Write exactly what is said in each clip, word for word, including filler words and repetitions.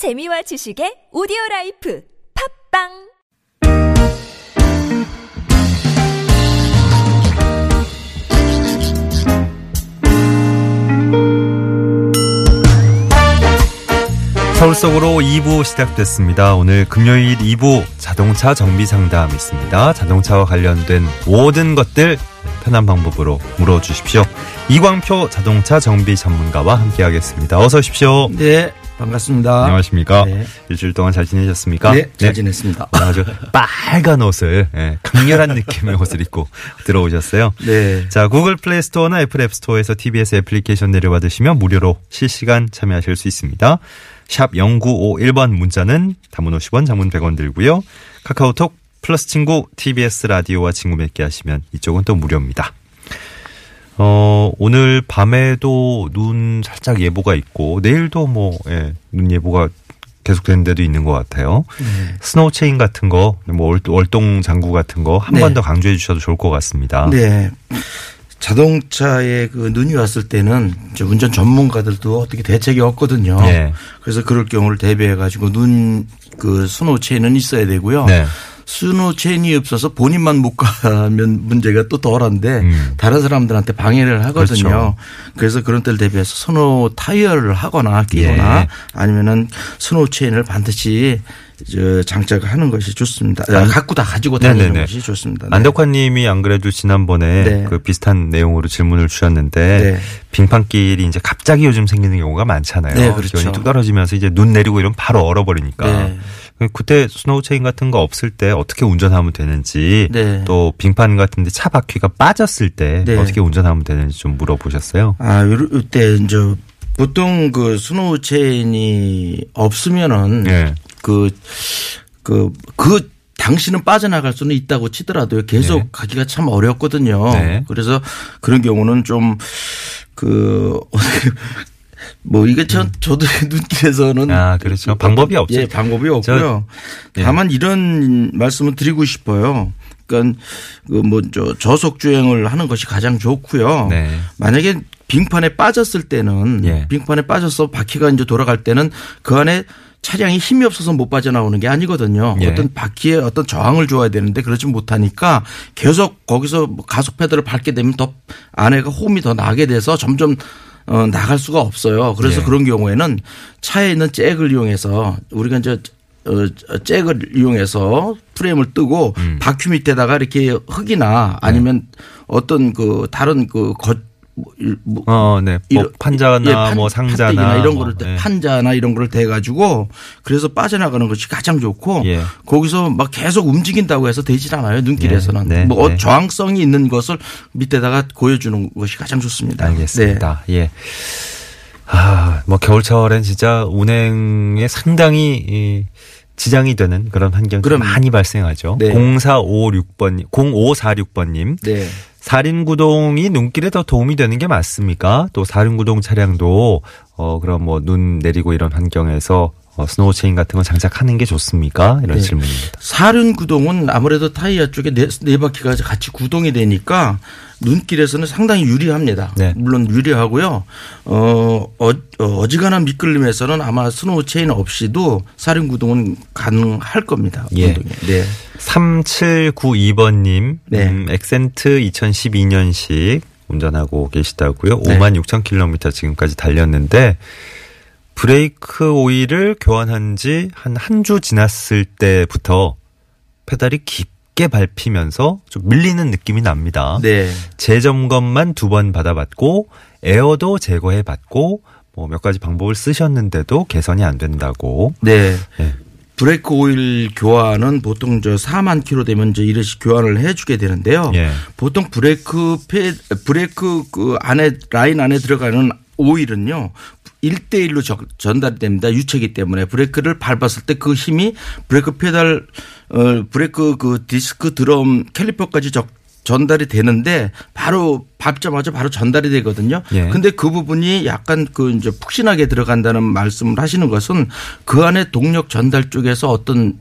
재미와 지식의 오디오라이프 팝빵 서울 속으로 이 부 시작됐습니다. 오늘 금요일 이 부 자동차 정비 상담 있습니다. 자동차와 관련된 모든 것들 편한 방법으로 물어주십시오. 이광표 자동차 정비 전문가와 함께하겠습니다. 어서 오십시오. 네, 반갑습니다. 안녕하십니까. 네. 일주일 동안 잘 지내셨습니까? 네, 잘 네. 지냈습니다. 아주 빨간 옷을, 네, 강렬한 느낌의 옷을 입고 들어오셨어요. 네. 자, 구글 플레이 스토어나 애플 앱 스토어에서 티비에스 애플리케이션 내려받으시면 무료로 실시간 참여하실 수 있습니다. 샵 공구오일 번 문자는 단문 오십 원, 장문 백 원 들고요. 카카오톡 플러스 친구 티비에스 라디오와 친구 맺게 하시면 이쪽은 또 무료입니다. 어, 오늘 밤에도 눈 살짝 예보가 있고 내일도 뭐 예, 눈 예보가 계속되는 데도 있는 것 같아요. 네. 스노우 체인 같은 거, 뭐 월동 장구 같은 거 한 번 더 네. 강조해 주셔도 좋을 것 같습니다. 네. 자동차에 그 눈이 왔을 때는 이제 운전 전문가들도 어떻게 대책이 없거든요. 네. 그래서 그럴 경우를 대비해 가지고 눈 그 스노우 체인은 있어야 되고요. 네. 스노우 체인이 없어서 본인만 못 가면 문제가 또 덜한데 음. 다른 사람들한테 방해를 하거든요. 그렇죠. 그래서 그런 때를 대비해서 스노우 타이어를 하거나 끼거나 예. 아니면은 스노우 체인을 반드시 장착하는 것이 좋습니다. 안, 갖고 다 가지고 다니는 네네네. 것이 좋습니다. 네. 안덕환님이 안 그래도 지난번에 네. 그 비슷한 내용으로 질문을 주셨는데 네. 빙판길이 이제 갑자기 요즘 생기는 경우가 많잖아요. 네, 그렇죠. 기온이 뚝 떨어지면서 이제 눈 내리고 이러면 바로 얼어버리니까. 네. 그때 스노우 체인 같은 거 없을 때 어떻게 운전하면 되는지 네. 또 빙판 같은 데 차 바퀴가 빠졌을 때 네. 어떻게 운전하면 되는지 좀 물어보셨어요. 아, 이때 이제 보통 그 스노우 체인이 없으면은 네. 그, 그, 그, 당신은 빠져나갈 수는 있다고 치더라도요. 계속 네. 가기가 참 어렵거든요. 네. 그래서 그런 경우는 좀, 그, 뭐, 이게 전, 음. 저도 눈길에서는. 아, 그렇죠. 방법이 없죠. 예, 방법이 없고요. 저, 예. 다만 이런 말씀을 드리고 싶어요. 그러니까, 그, 뭐, 저, 저속주행을 하는 것이 가장 좋고요. 네. 만약에 빙판에 빠졌을 때는, 예. 빙판에 빠져서 바퀴가 이제 돌아갈 때는 그 안에 차량이 힘이 없어서 못 빠져나오는 게 아니거든요. 예. 어떤 바퀴에 어떤 저항을 줘야 되는데 그러지 못하니까 계속 거기서 가속 페달을 밟게 되면 더 안에가 호흡이 더 나게 돼서 점점 어 나갈 수가 없어요. 그래서 예. 그런 경우에는 차에 있는 잭을 이용해서 우리가 이제 잭을 이용해서 프레임을 뜨고 음. 바퀴 밑에다가 이렇게 흙이나 아니면 네. 어떤 그 다른 그 겉 뭐 어, 네. 뭐 판자나 예, 판, 뭐 상자나 이런 거를 뭐, 예. 판자나 이런 거를 대 가지고 그래서 빠져나가는 것이 가장 좋고 예. 거기서 막 계속 움직인다고 해서 되질 않아요. 눈길에서는. 예. 네. 뭐 네. 저항성이 있는 것을 밑에다가 고여 주는 것이 가장 좋습니다. 알겠습니다. 네. 예. 아, 뭐 겨울철엔 진짜 운행에 상당히 이 지장이 되는 그런 환경이 그럼, 많이 발생하죠. 네. 공사오육 번 공오사육 번님. 네. 사륜구동이 눈길에 더 도움이 되는 게 맞습니까? 또 사륜구동 차량도 어 그럼 뭐 눈 내리고 이런 환경에서 어 스노우 체인 같은 거 장착하는 게 좋습니까? 이런 네. 질문입니다. 사륜구동은 아무래도 타이어 쪽에 네, 네 바퀴가 같이 구동이 되니까 눈길에서는 상당히 유리합니다. 네. 물론 유리하고요. 어, 어, 어지간한 미끌림에서는 아마 스노우 체인 없이도 사륜 구동은 가능할 겁니다. 예. 네. 삼칠구이 번님, 네. 음, 액센트 이천십이 년식 운전하고 계시다고요. 네. 오만 육천 킬로미터 지금까지 달렸는데 브레이크 오일을 교환한 지 한 한 주 지났을 때부터 페달이 깊 게 밟히면서 좀 밀리는 느낌이 납니다. 네. 재점검만 두 번 받아봤고 에어도 제거해봤고 뭐 몇 가지 방법을 쓰셨는데도 개선이 안 된다고. 네. 네. 브레이크 오일 교환은 보통 저 사만 킬로 되면 이제 이래씩 교환을 해주게 되는데요. 네. 보통 브레이크 패 브레이크 그 안에 라인 안에 들어가는 오일은요. 일 대 일로 전달이 됩니다. 유체이기 때문에 브레이크를 밟았을 때 그 힘이 브레이크 페달, 브레이크 그 디스크 드럼 캘리퍼까지 전달이 되는데 바로 밟자마자 바로 전달이 되거든요. 그런데 예. 그 부분이 약간 그 이제 푹신하게 들어간다는 말씀을 하시는 것은 그 안에 동력 전달 쪽에서 어떤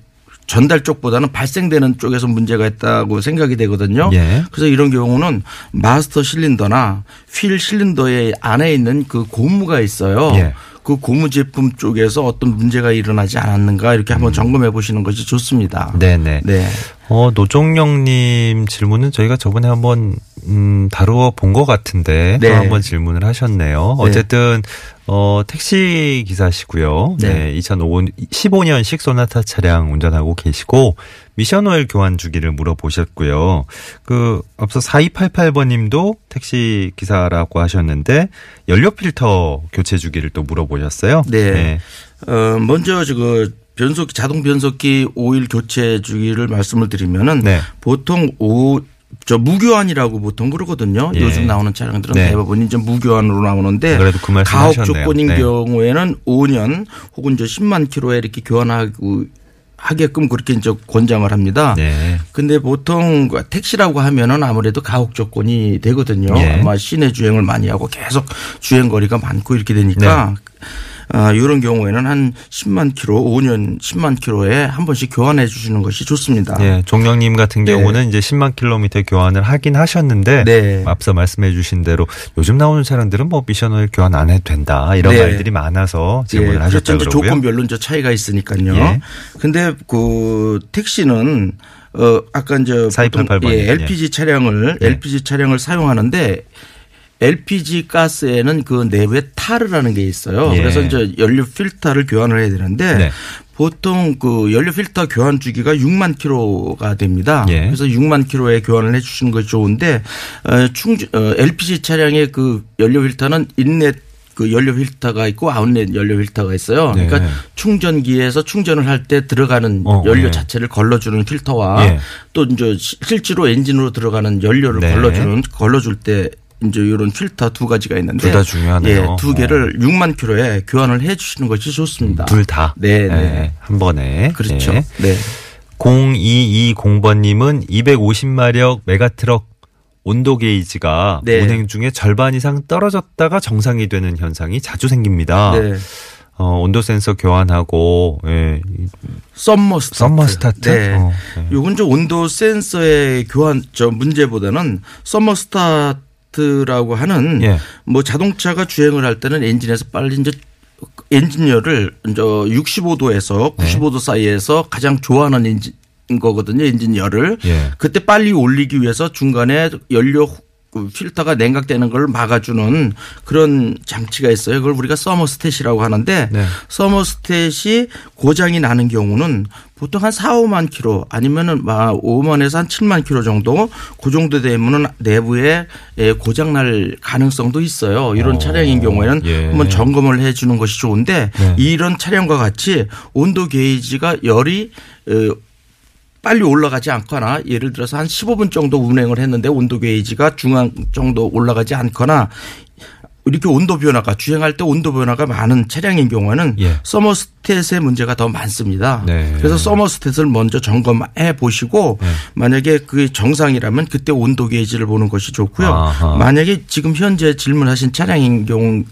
전달 쪽보다는 발생되는 쪽에서 문제가 있다고 생각이 되거든요. 예. 그래서 이런 경우는 마스터 실린더나 휠 실린더의 안에 있는 그 고무가 있어요. 예. 그 고무 제품 쪽에서 어떤 문제가 일어나지 않았는가 이렇게 한번 음. 점검해 보시는 것이 좋습니다. 네네. 네. 어, 노종영님 질문은 저희가 저번에 한번 음, 다루어 본 것 같은데 네. 또 한번 질문을 하셨네요. 네. 어쨌든 어, 택시 기사시고요. 네. 네, 이천십오 년식 소나타 차량 운전하고 계시고 미션 오일 교환 주기를 물어보셨고요. 그 앞서 사이팔팔번님도 택시 기사라고 하셨는데 연료 필터 교체 주기를 또 물어보셨어요. 네. 네. 어, 먼저 그 변속기 자동 변속기 오일 교체 주기를 말씀을 드리면은 네. 보통 오 저 무교환이라고 보통 그러거든요. 예. 요즘 나오는 차량들은 네. 대부분 이제 무교환으로 나오는데 그 가혹 하셨네요. 조건인 네. 경우에는 오 년 혹은 저 십만 킬로에 이렇게 교환하고 하게끔 그렇게 이제 권장을 합니다. 네. 근데 보통 택시라고 하면은 아무래도 가혹 조건이 되거든요. 네. 아마 시내 주행을 많이 하고 계속 주행 거리가 많고 이렇게 되니까 네. 아, 이런 경우에는 한 십만 킬로, 오 년 십만 킬로에 한 번씩 교환해 주시는 것이 좋습니다. 네, 종영님 같은 경우는 네. 이제 십만 킬로미터 교환을 하긴 하셨는데 네. 앞서 말씀해 주신 대로 요즘 나오는 차량들은 뭐 미션을 교환 안 해도 된다 이런 네. 말들이 많아서 질문을 네. 하셨다고 그러고요. 조건별로 이제 차이가 있으니까요. 예. 근데 그 택시는 어 아까 이제 사이팔팔 번 예, 엘피지 차량을 예. 엘피지 차량을 사용하는데 엘피지 가스에는 그 내부에 타르라는 게 있어요. 예. 그래서 이제 연료 필터를 교환을 해야 되는데 네. 보통 그 연료 필터 교환 주기가 육만 킬로가 됩니다. 예. 그래서 육만 킬로에 교환을 해 주시는 것이 좋은데 충전 엘피지 차량의 그 연료 필터는 인넷 그 연료 필터가 있고 아웃렛 연료 필터가 있어요. 네. 그러니까 충전기에서 충전을 할 때 들어가는 어, 연료 네. 자체를 걸러주는 필터와 네. 또 이제 실제로 엔진으로 들어가는 연료를 네. 걸러주는 걸러줄 때 이제 이런 필터 두 가지가 있는데 둘 다 중요하네요. 예, 두 개를 어. 육만 킬로에 교환을 해 주시는 것이 좋습니다. 둘 다. 네, 네. 네, 한 번에. 그렇죠. 네. 네. 공이이공번님은 이백오십 마력 메가트럭 온도 게이지가 네. 운행 중에 절반 이상 떨어졌다가 정상이 되는 현상이 자주 생깁니다. 네. 어, 온도 센서 교환하고 예. 썸머 스타트. 썸머 스타트. 네. 어, 네. 요건 좀 온도 센서의 교환 저 문제보다는 썸머 스타트 라고 하는 예. 뭐 자동차가 주행을 할 때는 엔진에서 빨리 이제 엔진열을 이제 육십오 도에서 구십오 도 네. 사이에서 가장 좋아하는 엔진 거거든요. 엔진열을 예. 그때 빨리 올리기 위해서 중간에 연료 필터가 냉각되는 걸 막아주는 그런 장치가 있어요. 그걸 우리가 서머스탯이라고 하는데 네. 서머스탯이 고장이 나는 경우는 보통 한 사, 오만 킬로 아니면은 오만에서 한 칠만 킬로 정도 그 정도 되면은 내부에 고장 날 가능성도 있어요. 이런 오. 차량인 경우에는 예. 한번 점검을 해 주는 것이 좋은데 네. 이런 차량과 같이 온도 게이지가 열이 빨리 올라가지 않거나 예를 들어서 한 십오 분 정도 운행을 했는데 온도 게이지가 중앙 정도 올라가지 않거나 이렇게 온도 변화가 주행할 때 온도 변화가 많은 차량인 경우에는 예. 서머스탯의 문제가 더 많습니다. 네. 그래서 서머스탯을 먼저 점검해 보시고 네. 만약에 그게 정상이라면 그때 온도 게이지를 보는 것이 좋고요. 아하. 만약에 지금 현재 질문하신 차량인 경우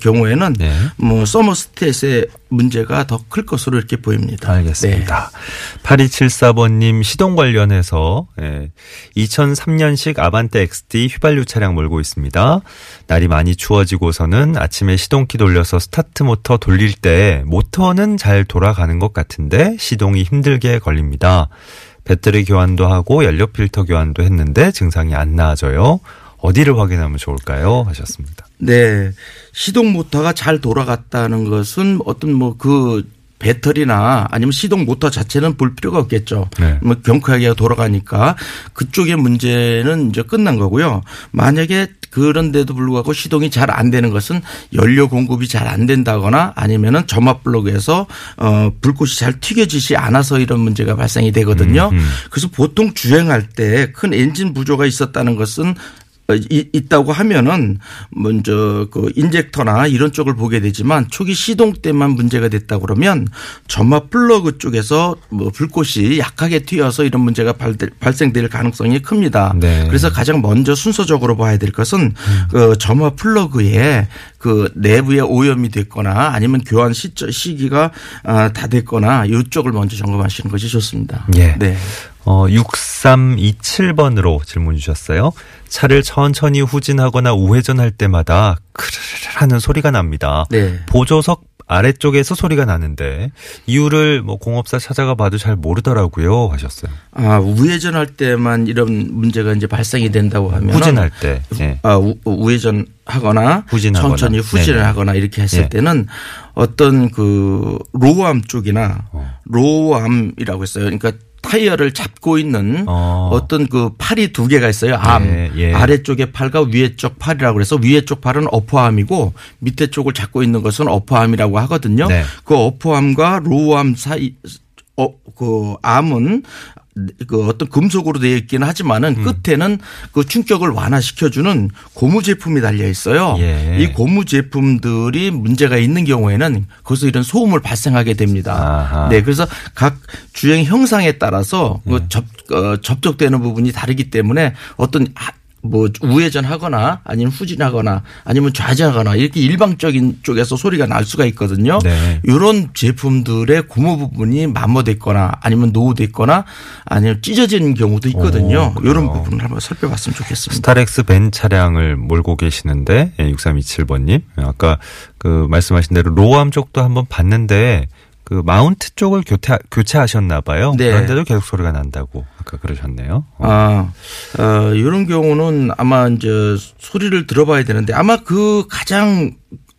경우에는 네. 뭐 서머스탯의 문제가 더 클 것으로 이렇게 보입니다. 알겠습니다. 네. 팔이칠사번님 시동 관련해서 이천삼 년식 아반떼 엑스디 휘발유 차량 몰고 있습니다. 날이 많이 추워지고서는 아침에 시동키 돌려서 스타트 모터 돌릴 때 모터는 잘 돌아가는 것 같은데 시동이 힘들게 걸립니다. 배터리 교환도 하고 연료 필터 교환도 했는데 증상이 안 나아져요. 어디를 확인하면 좋을까요? 하셨습니다. 네. 시동 모터가 잘 돌아갔다는 것은 어떤 뭐 그 배터리나 아니면 시동 모터 자체는 볼 필요가 없겠죠. 네. 뭐 경쾌하게 돌아가니까 그쪽의 문제는 이제 끝난 거고요. 만약에 그런데도 불구하고 시동이 잘 안 되는 것은 연료 공급이 잘 안 된다거나 아니면은 점압 블록에서 어 불꽃이 잘 튀겨지지 않아서 이런 문제가 발생이 되거든요. 음, 음. 그래서 보통 주행할 때 큰 엔진 부조가 있었다는 것은 있다고 하면은 먼저 그 인젝터나 이런 쪽을 보게 되지만 초기 시동 때만 문제가 됐다 그러면 점막 플러그 쪽에서 뭐 불꽃이 약하게 튀어서 이런 문제가 발생될 가능성이 큽니다. 네. 그래서 가장 먼저 순서적으로 봐야 될 것은 그 점막 플러그에 그 내부에 오염이 됐거나 아니면 교환 시기가 다 됐거나 이쪽을 먼저 점검하시는 것이 좋습니다. 네. 네. 어, 육삼이칠 번으로 질문 주셨어요. 차를 천천히 후진하거나 우회전할 때마다 크르르 하는 소리가 납니다. 네. 보조석 아래쪽에서 소리가 나는데 이유를 뭐 공업사 찾아가 봐도 잘 모르더라고요 하셨어요. 아, 우회전할 때만 이런 문제가 이제 발생이 된다고 하면 후진할 때 네. 아, 우, 우회전하거나 후진하거나. 천천히 후진을 네네. 하거나 이렇게 했을 네. 때는 어떤 그 로암 쪽이나 어. 로암이라고 했어요. 그러니까 타이어를 잡고 있는 어. 어떤 그 팔이 두 개가 있어요. 암. 예, 예. 아래쪽의 팔과 위에 쪽 팔이라고 해서 위에 쪽 팔은 어퍼암이고 밑에 쪽을 잡고 있는 것은 어퍼암이라고 하거든요. 네. 그 어퍼암과 로암 사이 어, 그 암은 그 어떤 금속으로 되어 있기는 하지만은 음. 끝에는 그 충격을 완화시켜주는 고무 제품이 달려 있어요. 예. 이 고무 제품들이 문제가 있는 경우에는 거기서 이런 소음을 발생하게 됩니다. 아하. 네, 그래서 각 주행 형상에 따라서 예. 그 접, 어, 접촉되는 부분이 다르기 때문에 어떤 뭐 우회전하거나 아니면 후진하거나 아니면 좌지하거나 이렇게 일방적인 쪽에서 소리가 날 수가 있거든요. 네. 이런 제품들의 고무 부분이 마모됐거나 아니면 노후됐거나 아니면 찢어진 경우도 있거든요. 오, 이런 부분을 한번 살펴봤으면 좋겠습니다. 스타렉스 벤 차량을 몰고 계시는데 육삼이칠 번님 아까 그 말씀하신 대로 로암 쪽도 한번 봤는데 그 마운트 쪽을 교체, 교체하셨나 봐요. 네. 그런데도 계속 소리가 난다고 아까 그러셨네요. 어. 아, 어, 이런 경우는 아마 이제 소리를 들어봐야 되는데 아마 그 가장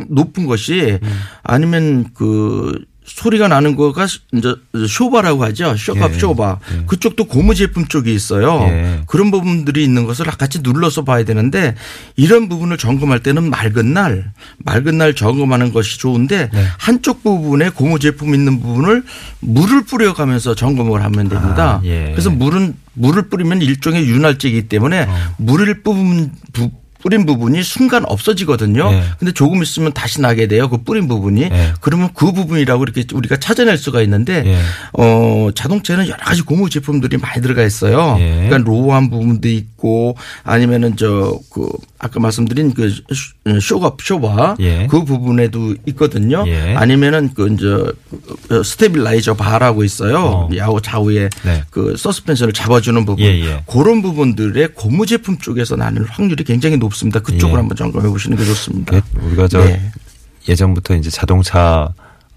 높은 것이 음. 아니면 그 소리가 나는 거가 이제 쇼바라고 하죠. 쇼바, 예. 쇼바. 예. 그쪽도 고무 제품 쪽이 있어요. 예. 그런 부분들이 있는 것을 같이 눌러서 봐야 되는데 이런 부분을 점검할 때는 맑은 날, 맑은 날 점검하는 것이 좋은데 네. 한쪽 부분에 고무 제품 있는 부분을 물을 뿌려가면서 점검을 하면 됩니다. 아, 예. 그래서 물은 물을 뿌리면 일종의 윤활제이기 때문에 어. 물을 뿌린 부분 뿌린 부분이 순간 없어지거든요. 그런데 예. 조금 있으면 다시 나게 돼요. 그 뿌린 부분이. 예. 그러면 그 부분이라고 이렇게 우리가 찾아낼 수가 있는데 예. 어, 자동차에는 여러 가지 고무 제품들이 많이 들어가 있어요. 예. 그러니까 로우한 부분도 있고 아니면은 저 그 아까 말씀드린 그 쇼가 쇼바 예. 그 부분에도 있거든요. 예. 아니면은 그 이제 스테빌라이저 바라고 있어요. 어. 야후 좌우에 네. 그 서스펜션을 잡아주는 부분 예예. 그런 부분들의 고무 제품 쪽에서 나는 확률이 굉장히 높. 없습니다. 그쪽을 예. 한번 점검해 보시는 게 좋습니다. 우리가 저 네. 예전부터 이제 자동차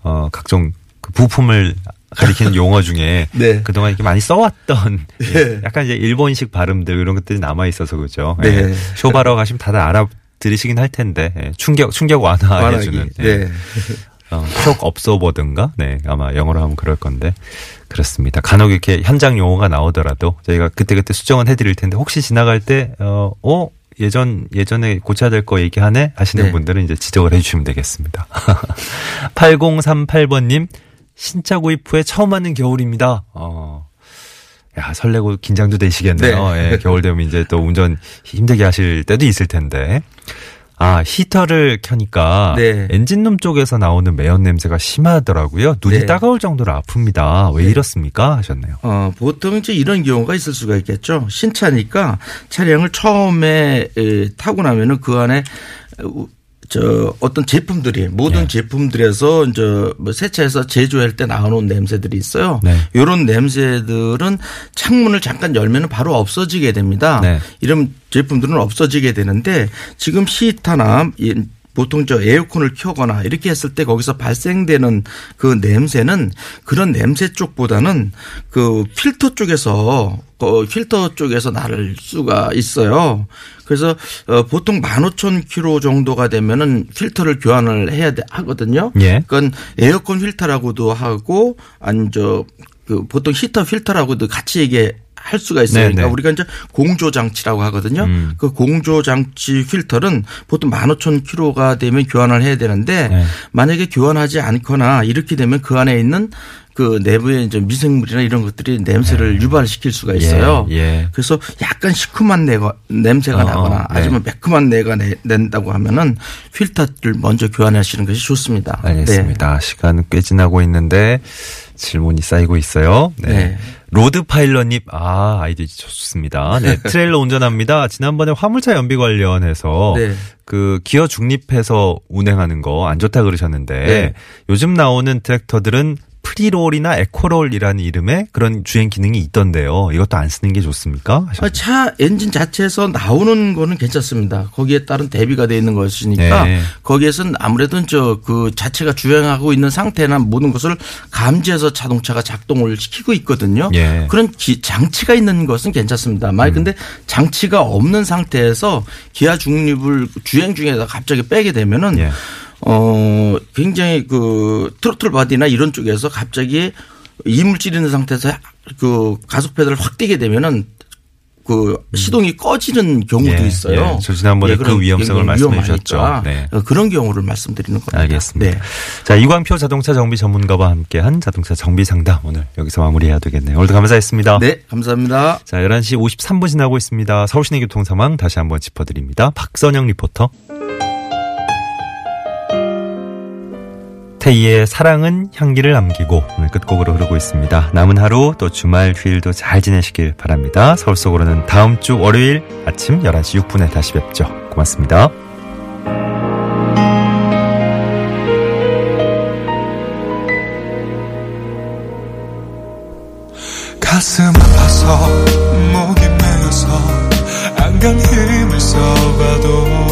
어 각종 그 부품을 가리키는 용어 중에 네. 그동안 이렇게 많이 써왔던 네. 약간 이제 일본식 발음들 이런 것들이 남아 있어서 그렇죠. 네. 예. 쇼바러 가시면 다들 알아들으시긴 할 텐데 예. 충격 충격 완화해 주는. 예. 네. 어, 쇼크 업소버든가 네 아마 영어로 하면 그럴 건데 그렇습니다. 간혹 이렇게 현장 용어가 나오더라도 저희가 그때 그때 수정은 해드릴 텐데 혹시 지나갈 때 어, 어? 예전, 예전에 고쳐야 될 거 얘기하네? 하시는 네. 분들은 이제 지적을 해주시면 되겠습니다. 팔공삼팔 번님, 신차 구입 후에 처음 맞는 겨울입니다. 어. 야, 설레고 긴장도 되시겠네요. 네. 예, 겨울 되면 이제 또 운전 힘들게 하실 때도 있을 텐데. 아, 히터를 켜니까 네. 엔진룸 쪽에서 나오는 매연 냄새가 심하더라고요. 눈이 네. 따가울 정도로 아픕니다. 왜 네. 이렇습니까? 하셨네요. 어, 보통 이제 이런 경우가 있을 수가 있겠죠. 신차니까 차량을 처음에 에, 타고 나면은 그 안에 저 어떤 제품들이 모든 네. 제품들에서 이제 세차해서 제조할 때 나오는 냄새들이 있어요. 네. 이런 냄새들은 창문을 잠깐 열면은 바로 없어지게 됩니다. 네. 이런 제품들은 없어지게 되는데 지금 히터나 보통 저 에어컨을 켜거나 이렇게 했을 때 거기서 발생되는 그 냄새는 그런 냄새 쪽보다는 그 필터 쪽에서 그 필터 쪽에서 나를 수가 있어요. 그래서 보통 만 오천 킬로미터 정도가 되면은 필터를 교환을 해야 하거든요. 예. 그러니까 에어컨 필터라고도 하고 아니 저 그 보통 히터 필터라고도 같이 얘기해. 할 수가 있어요. 네네. 그러니까 우리가 이제 공조 장치라고 하거든요. 음. 그 공조 장치 필터는 보통 만 오천 킬로미터가 되면 교환을 해야 되는데 네. 만약에 교환하지 않거나 이렇게 되면 그 안에 있는 그 내부의 이제 미생물이나 이런 것들이 냄새를 네. 유발시킬 수가 있어요. 예. 예. 그래서 약간 시큼한 내가, 냄새가 어, 나거나 네. 아니면 매콤한 내가 내, 낸다고 하면은 필터를 먼저 교환하시는 것이 좋습니다. 알겠습니다. 네. 시간 꽤 지나고 있는데 질문이 쌓이고 있어요. 네. 네. 로드파일럿님, 아, 아이디어 좋습니다. 네. 트레일러 운전합니다. 지난번에 화물차 연비 관련해서 네. 그 기어 중립해서 운행하는 거 안 좋다 그러셨는데 네. 요즘 나오는 트랙터들은 프리롤이나 에코롤이라는 이름의 그런 주행 기능이 있던데요. 이것도 안 쓰는 게 좋습니까? 하셨죠. 차 엔진 자체에서 나오는 거는 괜찮습니다. 거기에 따른 대비가 되어 있는 것이니까 네. 거기에서는 아무래도 저 그 자체가 주행하고 있는 상태나 모든 것을 감지해서 자동차가 작동을 시키고 있거든요. 네. 그런 기, 장치가 있는 것은 괜찮습니다. 만약 음. 근데 장치가 없는 상태에서 기아 중립을 주행 중에서 갑자기 빼게 되면은 네. 어 굉장히 그 트로틀 바디나 이런 쪽에서 갑자기 이물질이 있는 상태에서 그 가속 페달을 확 떼게 되면은 그 시동이 꺼지는 경우도 네, 있어요. 저 네. 지난번에 네, 그 위험성을 말씀해 주셨죠. 네. 그런 경우를 말씀드리는 겁니다. 알겠습니다. 네. 자, 이광표 자동차 정비 전문가와 함께한 자동차 정비 상담 오늘 여기서 마무리해야 되겠네요. 오늘도 감사했습니다. 네, 감사합니다. 자, 열한 시 오십삼 분 지나고 있습니다. 서울시내 교통 상황 다시 한번 짚어드립니다. 박선영 리포터. 태희의 사랑은 향기를 남기고 오늘 끝곡으로 흐르고 있습니다. 남은 하루 또 주말 휴일도 잘 지내시길 바랍니다. 서울 속으로는 다음 주 월요일 아침 열한 시 육 분에 다시 뵙죠. 고맙습니다. 가슴 아파서 목이 메어서 안간 힘을 써봐도